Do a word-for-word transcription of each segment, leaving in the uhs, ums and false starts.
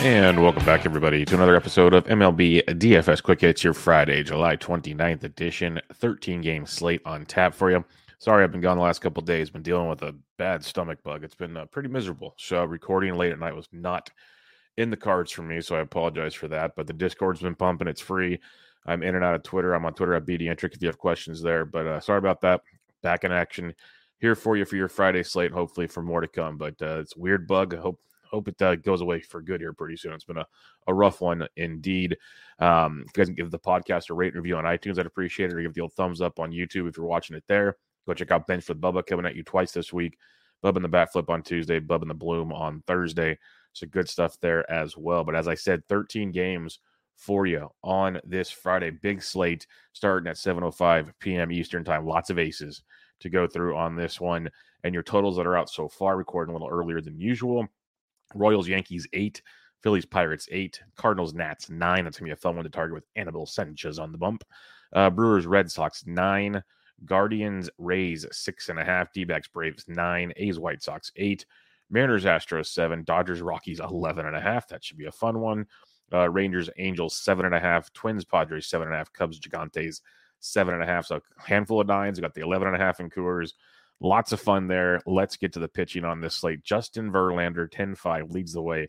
And welcome back, everybody, to another episode of M L B D F S Quick Hits, your Friday, July twenty-ninth edition, thirteen-game slate on tap for you. Sorry I've been gone the last couple of days, been dealing with a bad stomach bug. It's been uh, pretty miserable, so recording late at night was not in the cards for me, so I apologize for that, but the Discord's been pumping. It's free. I'm in and out of Twitter. I'm on Twitter at BDentric if you have questions there, but uh, sorry about that. Back in action here for you for your Friday slate, hopefully for more to come, but uh, it's a weird bug. I hope Hope it uh, goes away for good here pretty soon. It's been a, a rough one indeed. Um, if you guys can give the podcast a rate and review on iTunes, I'd appreciate it. Or give the old thumbs up on YouTube if you're watching it there. Go check out Bench with Bubba coming at you twice this week. Bub and the Bat Flip on Tuesday. Bub and the Bloom on Thursday. So good stuff there as well. But as I said, thirteen games for you on this Friday. Big slate starting at seven oh five p.m. Eastern time. Lots of aces to go through on this one. And your totals that are out so far, recording a little earlier than usual. Royals, Yankees, eight. Phillies, Pirates, eight. Cardinals, Nats, nine. That's going to be a fun one to target with Anibal Sanchez on the bump. Uh, Brewers, Red Sox, nine. Guardians, Rays, six and a half. D-backs, Braves, nine. A's, White Sox, eight. Mariners, Astros, seven. Dodgers, Rockies, eleven and a half. That should be a fun one. Uh, Rangers, Angels, seven and a half. Twins, Padres, seven and a half. Cubs, Gigantes, seven and a half. So a handful of nines. We got the eleven and a half in Coors. Lots of fun there. Let's get to the pitching on this slate. Justin Verlander, ten five, leads the way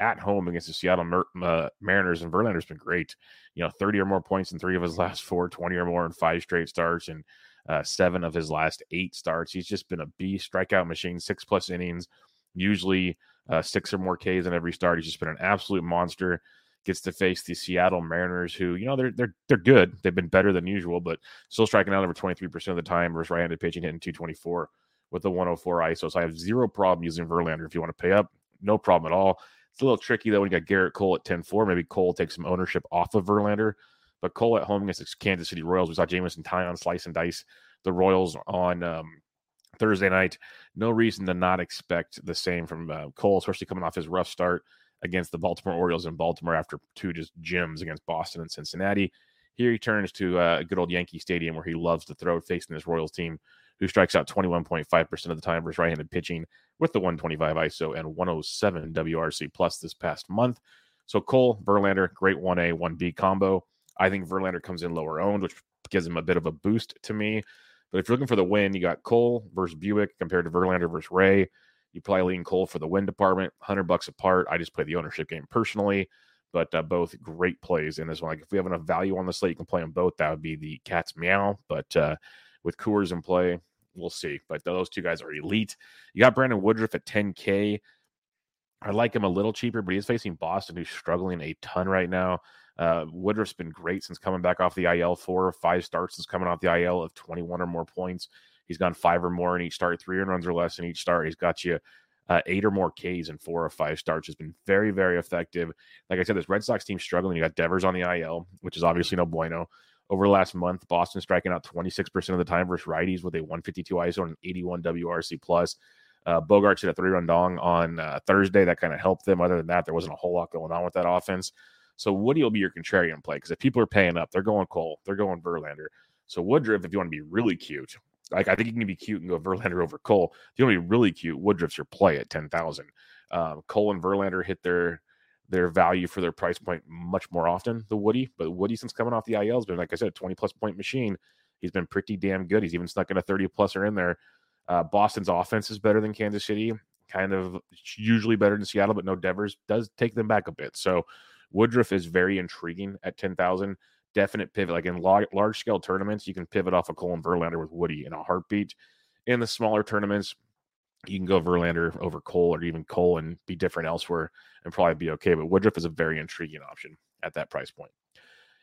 at home against the Seattle Mer- uh, Mariners, and Verlander's been great. You know, thirty or more points in three of his last four, twenty or more in five straight starts, and uh, seven of his last eight starts. He's just been a beast, strikeout machine, six-plus innings, usually uh, six or more Ks in every start. He's just been an absolute monster. Gets to face the Seattle Mariners, who, you know, they're they're they're good. They've been better than usual, but still striking out over twenty-three percent of the time versus right-handed pitching, hitting two twenty-four with the one oh four I S O. So I have zero problem using Verlander if you want to pay up. No problem at all. It's a little tricky, though, when you got Garrett Cole at ten four. Maybe Cole takes some ownership off of Verlander. But Cole at home against the Kansas City Royals. We saw Jameson Taillon slice and dice the Royals on um, Thursday night. No reason to not expect the same from uh, Cole, especially coming off his rough start against the Baltimore Orioles in Baltimore after two just gems against Boston and Cincinnati. Here he turns to a uh, good old Yankee Stadium where he loves to throw, facing this Royals team who strikes out twenty-one point five percent of the time versus right-handed pitching with the one twenty-five I S O and one oh seven W R C plus this past month. So Cole, Verlander, great one A, one B combo. I think Verlander comes in lower owned, which gives him a bit of a boost to me. But if you're looking for the win, you got Cole versus Bubic compared to Verlander versus Ray. You probably lean Cole for the win department, one hundred bucks apart. I just play the ownership game personally, but uh, both great plays in this one. Like, if we have enough value on the slate, you can play them both. That would be the cat's meow, but uh, with Coors in play, we'll see. But those two guys are elite. You got Brandon Woodruff at ten K. I like him a little cheaper, but he's facing Boston, who's struggling a ton right now. Uh, Woodruff's been great since coming back off the I L. Four or five starts since coming off the I L of twenty-one or more points. He's gone five or more in each start, three runs or less in each start. He's got you uh, eight or more Ks in four or five starts. Has been very, very effective. Like I said, this Red Sox team struggling. You got Devers on the I L, which is obviously no bueno. Over the last month, Boston striking out twenty-six percent of the time versus righties with a one fifty-two I S O and an eighty-one W R C plus. Uh, Bogarts hit a three-run dong on uh, Thursday. That kind of helped them. Other than that, there wasn't a whole lot going on with that offense. So Woody will be your contrarian play because if people are paying up, they're going Cole, they're going Verlander. So Woodruff, if you want to be really cute. Like, I think you can be cute and go Verlander over Cole. If you want to be really cute, Woodruff's your play at ten thousand. Um, Cole and Verlander hit their their value for their price point much more often than Woody. But Woody, since coming off the I L, has been, like I said, a twenty-plus point machine. He's been pretty damn good. He's even snuck in a thirty-plus or in there. Uh, Boston's offense is better than Kansas City, kind of usually better than Seattle, but no Devers. Does take them back a bit. So Woodruff is very intriguing at ten thousand. definite pivot. Like in large, large scale tournaments, you can pivot off of Cole and Verlander with Woody in a heartbeat. In the smaller tournaments, you can go Verlander over Cole or even Cole and be different elsewhere and probably be okay. But Woodruff is a very intriguing option at that price point.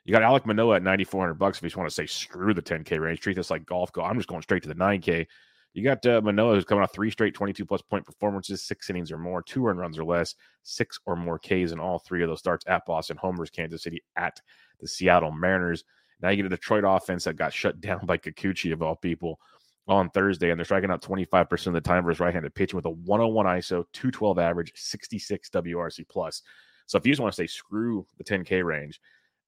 You got Alec Manoah at nine thousand four hundred bucks. If you just want to say, screw the ten K range, treat this like golf. Go. I'm just going straight to the nine K. You got uh, Manoah, who's coming off three straight twenty-two plus point performances, six innings or more, two earned runs or less, six or more Ks in all three of those starts at Boston, home versus Kansas City, at the Seattle Mariners. Now you get a Detroit offense that got shut down by Kikuchi, of all people, on Thursday, and they're striking out twenty-five percent of the time versus right-handed pitching with a one oh one I S O, two twelve average, sixty-six W R C plus. So if you just want to say screw the ten K range,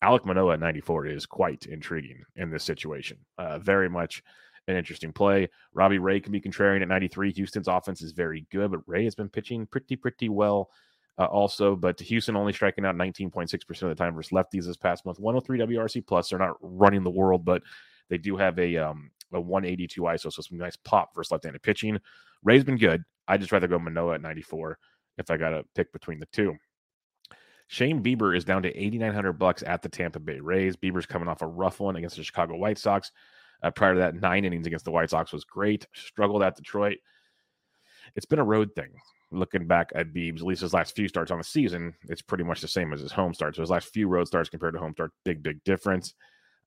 Alec Manoah at ninety-four is quite intriguing in this situation. Uh, very much an interesting play. Robbie Ray can be contrarian at ninety-three. Houston's offense is very good, but Ray has been pitching pretty, pretty well uh, also. But Houston only striking out nineteen point six percent of the time versus lefties this past month. one oh three W R C plus. They're not running the world, but they do have a um, a one eighty-two I S O, so some nice pop versus left-handed pitching. Ray's been good. I'd just rather go Manoah at ninety-four if I got to pick between the two. Shane Bieber is down to eighty-nine hundred bucks at the Tampa Bay Rays. Bieber's coming off a rough one against the Chicago White Sox. Uh, prior to that, nine innings against the White Sox was great. Struggled at Detroit. It's been a road thing. Looking back at Biebs, at least his last few starts on the season, it's pretty much the same as his home starts. So his last few road starts compared to home starts, big, big difference.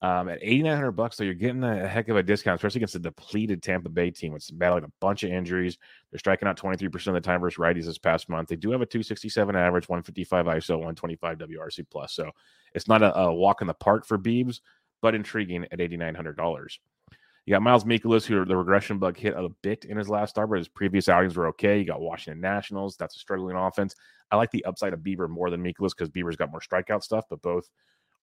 Um, at eighty-nine hundred bucks, so you're getting a heck of a discount, especially against the depleted Tampa Bay team, which is battling a bunch of injuries. They're striking out twenty-three percent of the time versus righties this past month. They do have a two sixty-seven average, one fifty-five I S O, one twenty-five W R C plus. So it's not a, a walk in the park for Biebs, but intriguing at eighty-nine hundred dollars. You got Miles Mikolas, who the regression bug hit a bit in his last start, but his previous outings were okay. You got Washington Nationals. That's a struggling offense. I like the upside of Bieber more than Mikolas because Bieber's got more strikeout stuff, but both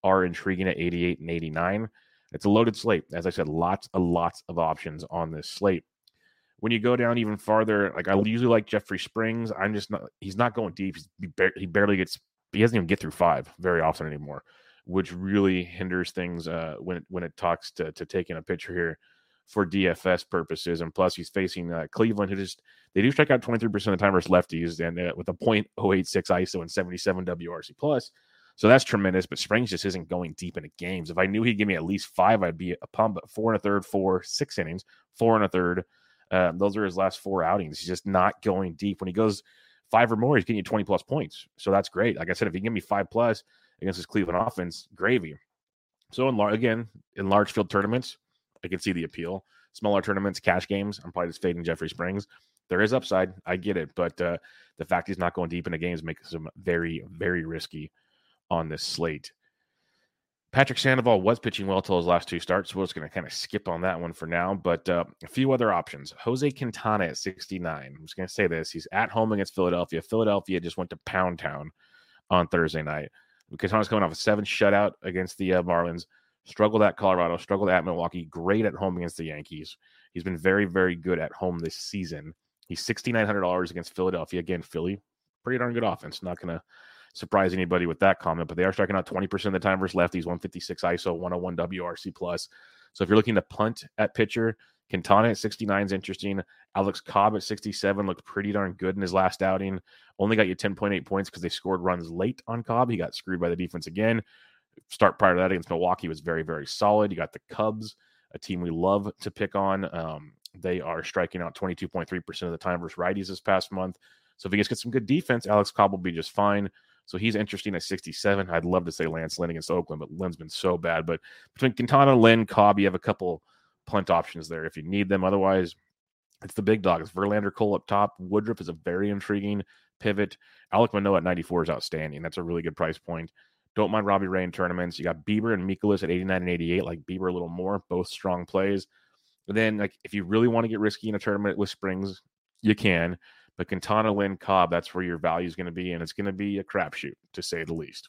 are intriguing at eighty-eight and eighty-nine. It's a loaded slate. As I said, lots and lots of options on this slate. When you go down even farther, like I usually like Jeffrey Springs. I'm just not, he's not going deep. He's, he, bar- he barely gets, he doesn't even get through five very often anymore, which really hinders things uh, when, when it talks to, to taking a pitcher here for D F S purposes. And plus he's facing uh, Cleveland, who just, they do strike out twenty-three percent of the time versus lefties and uh, with a point oh eight six I S O and seventy-seven W R C plus. So that's tremendous, but Springs just isn't going deep into games. If I knew he'd give me at least five, I'd be a pump, but four and a third, four, six innings, four and a third. Um, those are his last four outings. He's just not going deep. When he goes five or more, he's getting you twenty plus points. So that's great. Like I said, if he give me five plus against his Cleveland offense, gravy. So in lar- again, in large field tournaments, I can see the appeal. Smaller tournaments, cash games, I'm probably just fading Jeffrey Springs. There is upside. I get it. But uh, the fact he's not going deep into games makes him very, very risky on this slate. Patrick Sandoval was pitching well till his last two starts. We're just going to kind of skip on that one for now, but uh, a few other options. Jose Quintana at sixty-nine. I'm just going to say this. He's at home against Philadelphia. Philadelphia just went to Pound Town on Thursday night. Quintana's coming off a seven shutout against the uh, Marlins. Struggled at Colorado. Struggled at Milwaukee. Great at home against the Yankees. He's been very, very good at home this season. He's sixty-nine hundred dollars against Philadelphia. Again, Philly, pretty darn good offense. Not going to surprise anybody with that comment, but they are striking out twenty percent of the time versus lefties, one fifty-six I S O, one oh one W R C plus. So if you're looking to punt at pitcher, Quintana at sixty-nine is interesting. Alex Cobb at sixty-seven looked pretty darn good in his last outing. Only got you ten point eight points because they scored runs late on Cobb. He got screwed by the defense again. Start prior to that against Milwaukee was very, very solid. You got the Cubs, a team we love to pick on. Um, they are striking out twenty-two point three percent of the time versus righties this past month. So if he gets, gets some good defense, Alex Cobb will be just fine. So he's interesting at sixty-seven. I'd love to say Lance Lynn against Oakland, but Lynn's been so bad. But between Quintana, Lynn, Cobb, you have a couple punt options there if you need them. Otherwise, it's the big dogs. Verlander, Cole up top. Woodruff is a very intriguing pivot. Alec Manoah at ninety-four is outstanding. That's a really good price point. Don't mind Robbie Ray in tournaments. You got Bieber and Mikolas at eighty-nine and eighty-eight. Like Bieber a little more. Both strong plays. But then, like, if you really want to get risky in a tournament with Springs, you can. But Quintana, Lynn, Cobb, that's where your value is going to be, and it's going to be a crapshoot, to say the least.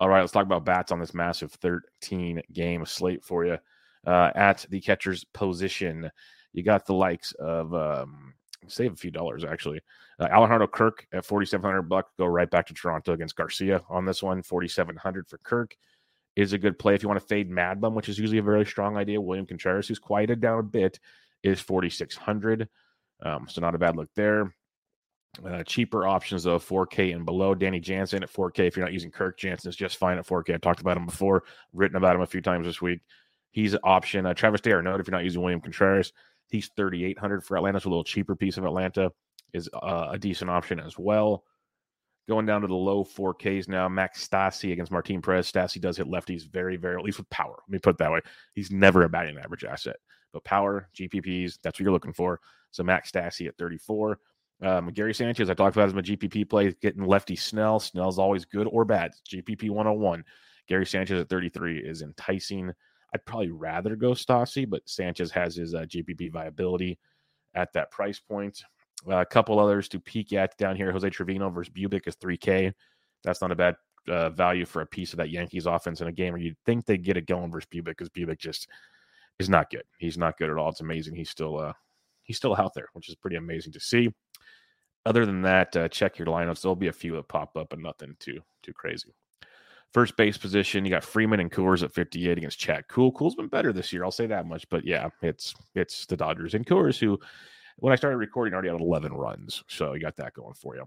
All right, let's talk about bats on this massive thirteen-game slate for you. Uh, at the catcher's position, you got the likes of, um, save a few dollars, actually. Uh, Alejandro Kirk at forty-seven hundred bucks. Go right back to Toronto against Garcia on this one. forty-seven hundred for Kirk is a good play. If you want to fade Mad Bum, which is usually a very strong idea, William Contreras, who's quieted down a bit, is forty-six hundred. Um, so not a bad look there. Uh, cheaper options, though, four K and below. Danny Jansen at four K. If you're not using Kirk, Jansen is just fine at four K. I talked about him before, written about him a few times this week. He's an option. Uh, Travis d'Arnaud, if you're not using William Contreras, he's thirty-eight hundred for Atlanta. So a little cheaper piece of Atlanta is uh, a decent option as well. Going down to the low four Ks now, Max Stassi against Martin Perez. Stassi does hit lefties very, very, at least with power. Let me put it that way. He's never a batting average asset. But power, G P Ps, that's what you're looking for. So Max Stassi at thirty-four. Um, Gary Sánchez, I talked about as my G P P play, getting lefty Snell. Snell's always good or bad. G P P one oh one. Gary Sánchez at thirty-three is enticing. I'd probably rather go Stassi, but Sánchez has his uh, G P P viability at that price point. Uh, a couple others to peek at down here. Jose Trevino versus Bubic is three K. That's not a bad uh, value for a piece of that Yankees offense in a game where you'd think they get it going versus Bubic, because Bubic just is not good. He's not good at all. It's amazing. He's still uh, he's still out there, which is pretty amazing to see. Other than that, uh, check your lineups. There'll be a few that pop up, but nothing too too crazy. First base position, you got Freeman and Coors at fifty-eight against Chad Kuhl. Kuhl's been better this year, I'll say that much. But yeah, it's it's the Dodgers and Coors, who, when I started recording, already had eleven runs. So you got that going for you.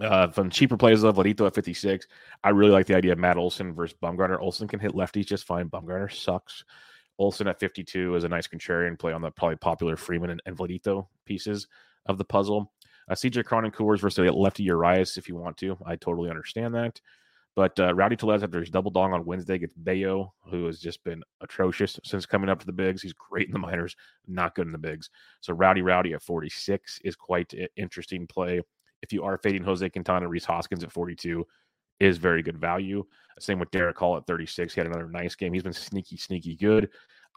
Uh, from cheaper plays, love Ladito at fifty-six. I really like the idea of Matt Olson versus Bumgarner. Olson can hit lefties just fine. Bumgarner sucks. Olson at fifty-two is a nice contrarian play on the probably popular Freeman and, and Ladito pieces of the puzzle. Uh, C J Cron and Coors versus lefty Urias, if you want to. I totally understand that. But uh, Rowdy Tellez, after his double dong on Wednesday, gets Bayo, who has just been atrocious since coming up to the bigs. He's great in the minors, not good in the bigs. So Rowdy Rowdy at forty-six is quite an interesting play. If you are fading Jose Quintana, Rhys Hoskins at forty-two is very good value. Same with Garrett Cole at thirty-six. He had another nice game. He's been sneaky, sneaky good.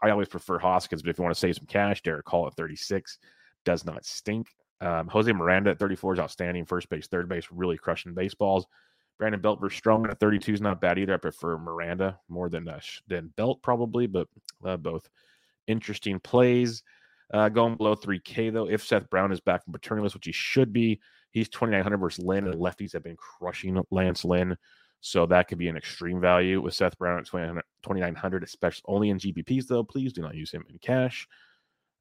I always prefer Hoskins, but if you want to save some cash, Garrett Cole at thirty-six does not stink. Um, Jose Miranda at thirty-four is outstanding. First base, third base, really crushing baseballs. Brandon Belt versus Strong at thirty-two is not bad either. I prefer Miranda more than uh, than Belt probably, but uh, both interesting plays. Uh, going below three K, though, if Seth Brown is back from paternity list, which he should be, he's twenty-nine hundred versus Lynn, and the lefties have been crushing Lance Lynn. So that could be an extreme value with Seth Brown at twenty-nine hundred, especially only in G P Ps, though. Please do not use him in cash.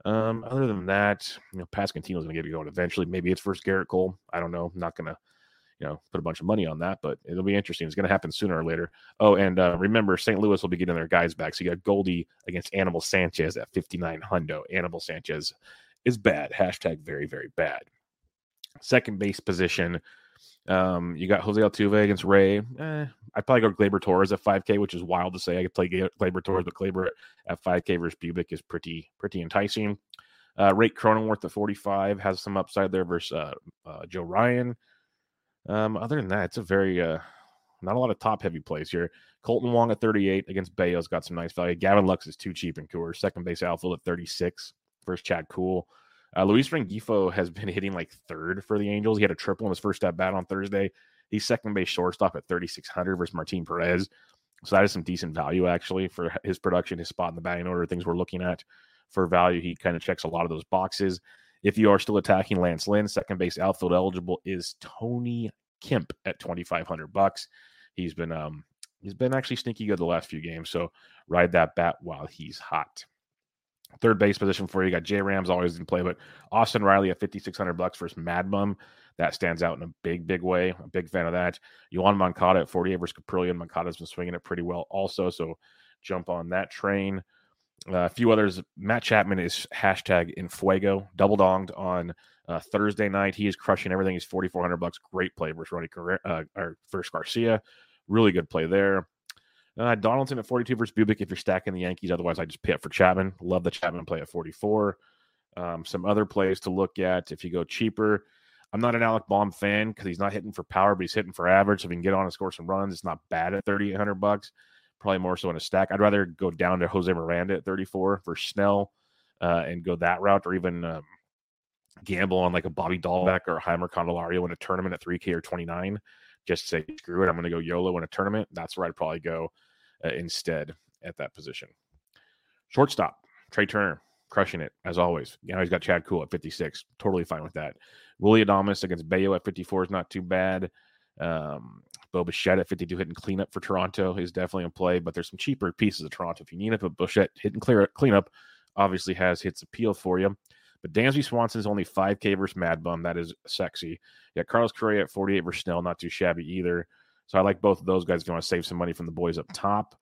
Um, other than that, you know, Pascantino's going to get it going eventually. Maybe it's versus Garrett Cole. I don't know. I'm not going to, you know, put a bunch of money on that, but it'll be interesting. It's going to happen sooner or later. Oh, and uh, remember, Saint Louis will be getting their guys back. So you got Goldie against Anibal Sanchez at fifty-nine hundo. Anibal Sanchez is bad. Hashtag very, very bad. Second base position. Um, you got Jose Altuve against Ray. Eh, I'd probably go Gleyber Torres at five K, which is wild to say. I could play Gleyber Torres, but Gleyber at five K versus Bubic is pretty, pretty enticing. Uh, Ray Cronenworth at forty-five has some upside there versus uh, uh, Joe Ryan. Um, other than that, it's a very uh, not a lot of top heavy plays here. Colton Wong at thirty-eight against Bayo's got some nice value. Gavin Lux is too cheap in Coors. Second base outfield at thirty-six versus Chad Kuhl. Uh, Luis Rengifo has been hitting like third for the Angels. He had a triple in his first at bat on Thursday. He's second base shortstop at thirty-six hundred versus Martin Perez. So that is some decent value actually for his production, his spot in the batting order, things we're looking at for value. He kind of checks a lot of those boxes. If you are still attacking Lance Lynn, second base outfield eligible is Tony Kemp at twenty-five hundred bucks. He's been um he's been actually sneaky good the last few games. So ride that bat while he's hot. Third base position for you, you got J Rams always in play, but Austin Riley at fifty-six hundred bucks versus Mad Bum. That stands out in a big, big way. I'm a big fan of that. Yohan Moncada at forty-eight versus Caprillion. Moncada's been swinging it pretty well also, so jump on that train. Uh, a few others. Matt Chapman is hashtag in fuego, double donged on uh, Thursday night. He is crushing everything. He's forty-four hundred bucks. Great play versus Ronnie Car- uh, or versus Garcia. Really good play there. Uh, Donaldson at forty-two versus Bubic if you're stacking the Yankees. Otherwise, I just pay up for Chapman. Love the Chapman play at forty-four. Um, some other plays to look at if you go cheaper. I'm not an Alec Baum fan because he's not hitting for power, but he's hitting for average. So if he can get on and score some runs, it's not bad at thirty-eight hundred bucks. Probably more so in a stack. I'd rather go down to Jose Miranda at thirty-four for Snell uh, and go that route, or even um, gamble on like a Bobby Dahlbeck or a Heimer Candelario in a tournament at three K or twenty-nine. Just say, screw it, I'm going to go YOLO in a tournament. That's where I'd probably go uh, instead at that position. Shortstop, Trey Turner, crushing it, as always. You know, he's got Chad Kuhl at fifty-six. Totally fine with that. Willy Adames against Bayo at fifty-four is not too bad. Um, Bo Bichette at fifty-two hitting cleanup for Toronto is definitely in play, but there's some cheaper pieces of Toronto if you need it. But Bichette hitting clear cleanup obviously has hits appeal for you. But Dansby Swanson is only five K versus Mad Bum. That is sexy. Yeah, Carlos Correa at forty-eight versus Snell, not too shabby either. So I like both of those guys if you want to save some money from the boys up top.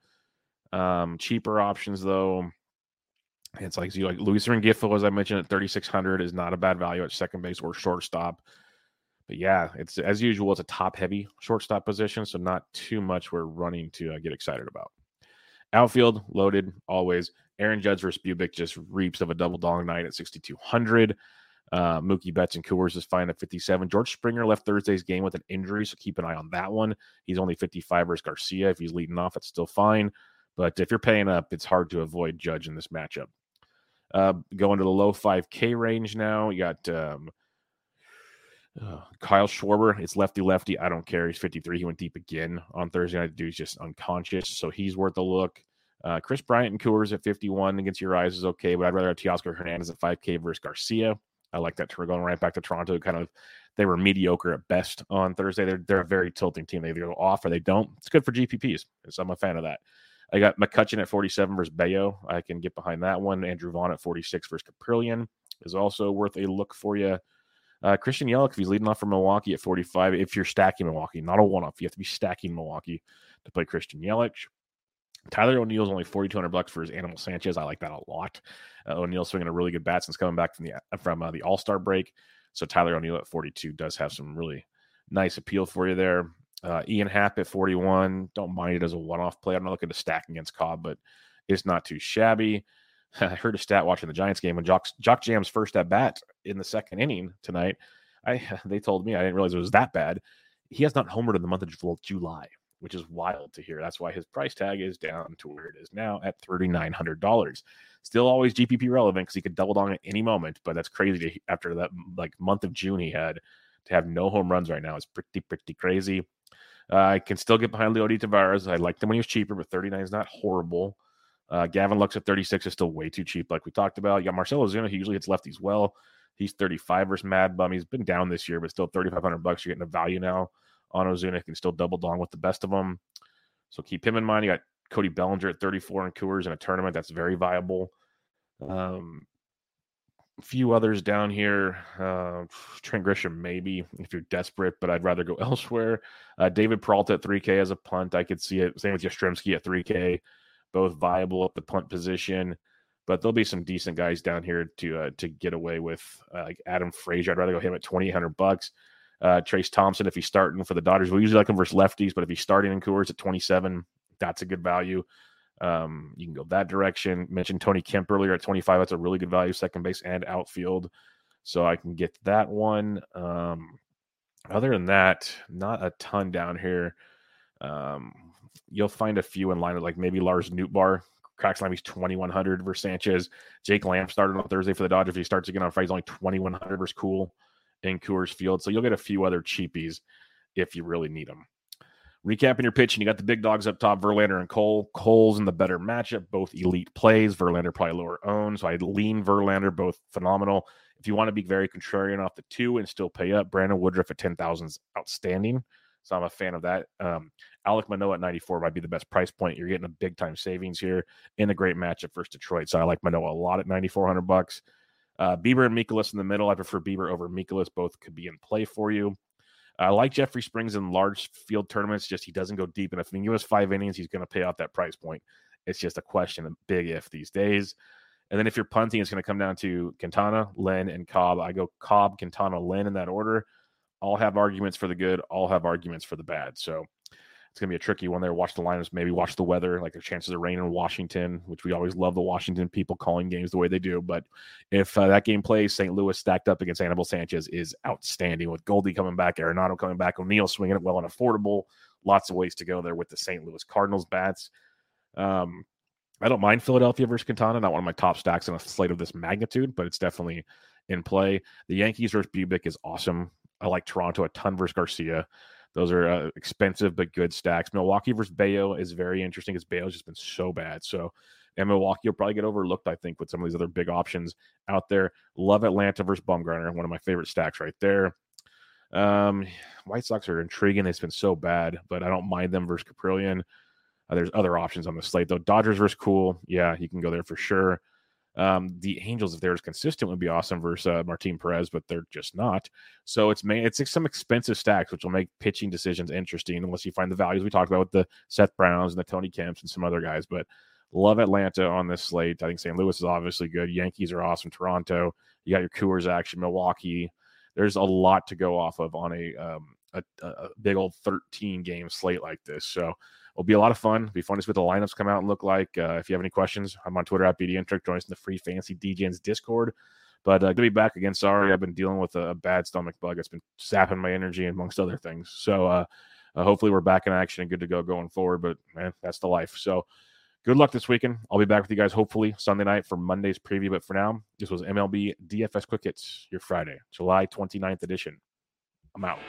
Um, cheaper options though. It's like, so like Luis Rengifo, as I mentioned, at thirty-six hundred is not a bad value at second base or shortstop. But yeah, it's as usual, it's a top-heavy shortstop position, so not too much we're running to uh, get excited about. Outfield, loaded, always. Aaron Judge versus Bubic just reaps of a double-dong night at sixty-two hundred. Uh, Mookie Betts and Coors is fine at fifty-seven. George Springer left Thursday's game with an injury, so keep an eye on that one. He's only fifty-five versus Garcia. If he's leading off, it's still fine. But if you're paying up, it's hard to avoid Judge in this matchup. Uh, going to the low five K range now, you got... Um, Uh, Kyle Schwarber, it's lefty-lefty. I don't care. He's fifty-three. He went deep again on Thursday night. The dude's just unconscious, so he's worth a look. Uh, Chris Bryant and Coors at fifty-one against your eyes is okay, but I'd rather have Teoscar Hernandez at five K versus Garcia. I like that. We're going right back to Toronto. Kind of, they were mediocre at best on Thursday. They're, they're a very tilting team. They either go off or they don't. It's good for G P Ps, so I'm a fan of that. I got McCutchen at forty-seven versus Bayo. I can get behind that one. Andrew Vaughn at forty-six versus Caprillion is also worth a look for you. Uh, Christian Yelich, if he's leading off for Milwaukee at forty-five, if you're stacking Milwaukee, not a one-off, you have to be stacking Milwaukee to play Christian Yelich. Tyler O'Neill's only forty-two hundred bucks for his Animal Sanchez. I like that a lot. Uh, O'Neill's swinging a really good bat since coming back from the from uh, the All-Star break. So Tyler O'Neill at forty-two does have some really nice appeal for you there. Uh, Ian Happ at forty-one, don't mind it as a one-off play. I'm not looking to stack against Cobb, but it's not too shabby. I heard a stat watching the Giants game when Jock, Jock Jam's first at bat in the second inning tonight. I they told me I didn't realize it was that bad. He has not homered in the month of July, which is wild to hear. That's why his price tag is down to where it is now at thirty-nine hundred dollars. Still always G P P relevant because he could double down at any moment. But that's crazy to, after that like month of June he had to have no home runs right now. It's pretty pretty crazy. Uh, I can still get behind Leody Tavares. I liked him when he was cheaper, but thirty-nine is not horrible. Uh, Gavin Lux at thirty-six is still way too cheap, like we talked about. You got Marcelo Zuna. He usually hits lefties well. He's thirty-five versus Mad Bum. He's been down this year, but still thirty-five hundred bucks. You're getting a value now on Ozuna. He can still double down with the best of them. So keep him in mind. You got Cody Bellinger at thirty-four and Coors in a tournament. That's very viable. Um, a few others down here. Uh, Trent Grisham, maybe, if you're desperate, but I'd rather go elsewhere. Uh, David Peralta at three K as a punt. I could see it. Same with Yastrzemski at three K. Both viable at the punt position, but there'll be some decent guys down here to uh, to get away with. Uh, like Adam Frazier, I'd rather go him at twenty-eight hundred bucks. Uh, Trace Thompson, if he's starting for the Dodgers, we usually like him versus lefties, but if he's starting in Coors at twenty-seven, that's a good value. Um, you can go that direction. Mentioned Tony Kemp earlier at twenty-five. That's a really good value, second base and outfield. So I can get that one. Um, other than that, not a ton down here. Um, You'll find a few in line, like maybe Lars Nootbaar cracks line. He's twenty-one hundred versus Sanchez. Jake Lamb started on Thursday for the Dodgers. He starts again on Friday. He's only twenty-one hundred versus Cool in Coors Field. So you'll get a few other cheapies if you really need them. Recapping your pitch, and you got the big dogs up top, Verlander and Cole. Cole's in the better matchup, both elite plays. Verlander probably lower owned. So I lean Verlander, both phenomenal. If you want to be very contrarian off the two and still pay up, Brandon Woodruff at ten thousand is outstanding. So I'm a fan of that. Um, Alec Manoah at ninety-four might be the best price point. You're getting a big time savings here in a great matchup versus Detroit. So I like Manoah a lot at ninety-four hundred bucks. Uh, Bieber and Mikolas in the middle. I prefer Bieber over Mikolas. Both could be in play for you. I uh, like Jeffrey Springs in large field tournaments. Just he doesn't go deep enough. I mean, he was five innings. He's going to pay off that price point It's just a question, a big if these days. And then if you're punting, it's going to come down to Quintana, Lynn, and Cobb. I go Cobb, Quintana, Lynn in that order. All have arguments for the good. All have arguments for the bad. So it's going to be a tricky one there. Watch the lineups, maybe watch the weather, like the chances of rain in Washington, which we always love the Washington people calling games the way they do. But if uh, that game plays, Saint Louis stacked up against Anibal Sanchez is outstanding with Goldie coming back, Arenado coming back, O'Neill swinging it well and affordable. Lots of ways to go there with the Saint Louis Cardinals bats. Um, I don't mind Philadelphia versus Quintana, not one of my top stacks on a slate of this magnitude, but it's definitely in play. The Yankees versus Bubic is awesome. I like Toronto a ton versus Garcia. Those are uh, expensive but good stacks. Milwaukee versus Bayo is very interesting because Bayo's just been so bad. So, and Milwaukee will probably get overlooked, I think, with some of these other big options out there. Love Atlanta versus Bumgarner, one of my favorite stacks right there. Um, White Sox are intriguing. They've been so bad, but I don't mind them versus Caprillion. Uh, there's other options on the slate, though. Dodgers versus Cool. Yeah, you can go there for sure. Um, the Angels, if they're as consistent, would be awesome versus uh, Martin Perez, but they're just not. So it's man, it's some expensive stacks, which will make pitching decisions interesting unless you find the values we talked about with the Seth Browns and the Tony Kemps and some other guys. But love Atlanta on this slate. I think Saint Louis is obviously good. Yankees are awesome. Toronto, you got your Coors action. Milwaukee, there's a lot to go off of on a um, a, a big old thirteen game slate like this. So it'll be a lot of fun. It'll be fun to see what the lineups come out and look like. Uh, if you have any questions, I'm on Twitter at BDNTrick. Join us in the free fancy D J's Discord. But uh, going to be back again. Sorry, I've been dealing with a, a bad stomach bug. It's been sapping my energy, amongst other things. So uh, uh, hopefully we're back in action and good to go going forward. But man, that's the life. So good luck this weekend. I'll be back with you guys hopefully Sunday night for Monday's preview. But for now, this was M L B D F S Quick Hits, your Friday, July twenty-ninth edition. I'm out.